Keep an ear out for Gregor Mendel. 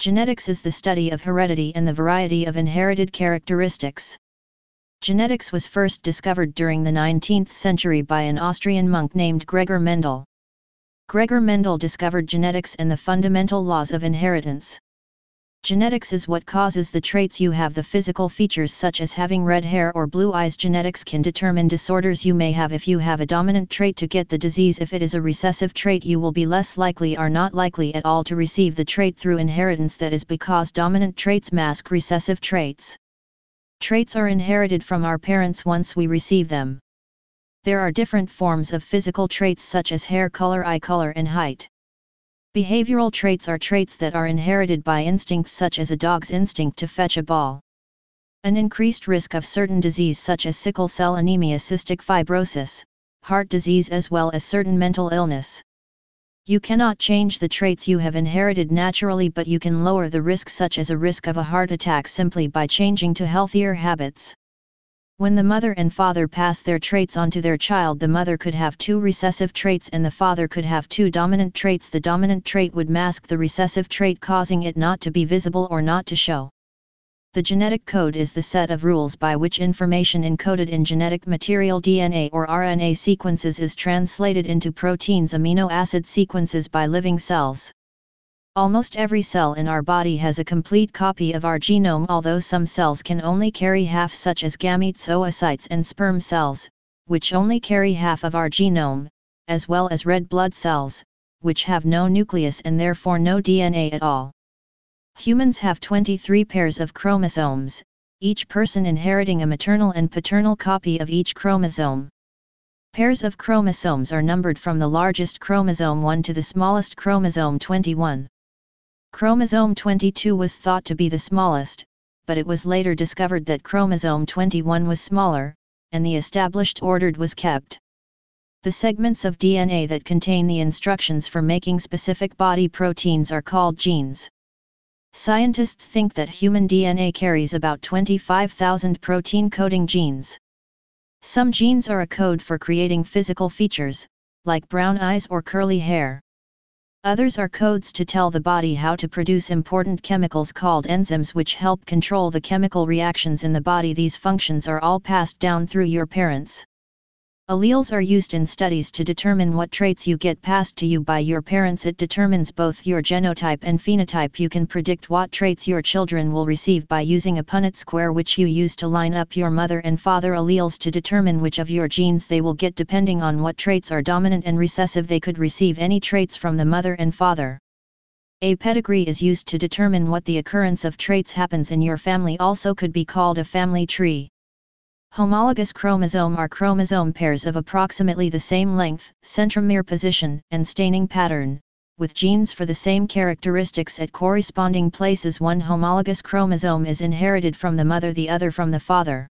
Genetics is the study of heredity and the variety of inherited characteristics. Genetics was first discovered during the 19th century by an Austrian monk named Gregor Mendel. Gregor Mendel discovered genetics and the fundamental laws of inheritance. Genetics is what causes the traits you have. The physical features such as having red hair or blue eyes. Genetics can determine disorders you may have. If you have a dominant trait to get the disease, if it is a recessive trait you will be less likely or not likely at all to receive the trait through inheritance. That is because dominant traits mask recessive traits. Traits are inherited from our parents once we receive them. There are different forms of physical traits such as hair color, eye color and height. Behavioral traits are traits that are inherited by instincts such as a dog's instinct to fetch a ball. An increased risk of certain disease such as sickle cell anemia, cystic fibrosis, heart disease as well as certain mental illness. You cannot change the traits you have inherited naturally, but you can lower the risk such as a risk of a heart attack simply by changing to healthier habits. When the mother and father pass their traits onto their child, the mother could have two recessive traits and the father could have two dominant traits. The dominant trait would mask the recessive trait, causing it not to be visible or not to show. The genetic code is the set of rules by which information encoded in genetic material, DNA or RNA sequences, is translated into proteins, amino acid sequences by living cells. Almost every cell in our body has a complete copy of our genome, although some cells can only carry half, such as gametes, oocytes and sperm cells, which only carry half of our genome, as well as red blood cells, which have no nucleus and therefore no DNA at all. Humans have 23 pairs of chromosomes, each person inheriting a maternal and paternal copy of each chromosome. Pairs of chromosomes are numbered from the largest chromosome 1 to the smallest chromosome 21. Chromosome 22 was thought to be the smallest, but it was later discovered that chromosome 21 was smaller, and the established order was kept. The segments of DNA that contain the instructions for making specific body proteins are called genes. Scientists think that human DNA carries about 25,000 protein-coding genes. Some genes are a code for creating physical features, like brown eyes or curly hair. Others are codes to tell the body how to produce important chemicals called enzymes, which help control the chemical reactions in the body. These functions are all passed down through your parents. Alleles are used in studies to determine what traits you get passed to you by your parents. It determines both your genotype and phenotype. You can predict what traits your children will receive by using a Punnett square, which you use to line up your mother and father alleles to determine which of your genes they will get. Depending on what traits are dominant and recessive, they could receive any traits from the mother and father. A pedigree is used to determine what the occurrence of traits happens in your family, also could be called a family tree. Homologous chromosomes are chromosome pairs of approximately the same length, centromere position, and staining pattern, with genes for the same characteristics at corresponding places. One homologous chromosome is inherited from the mother, the other from the father.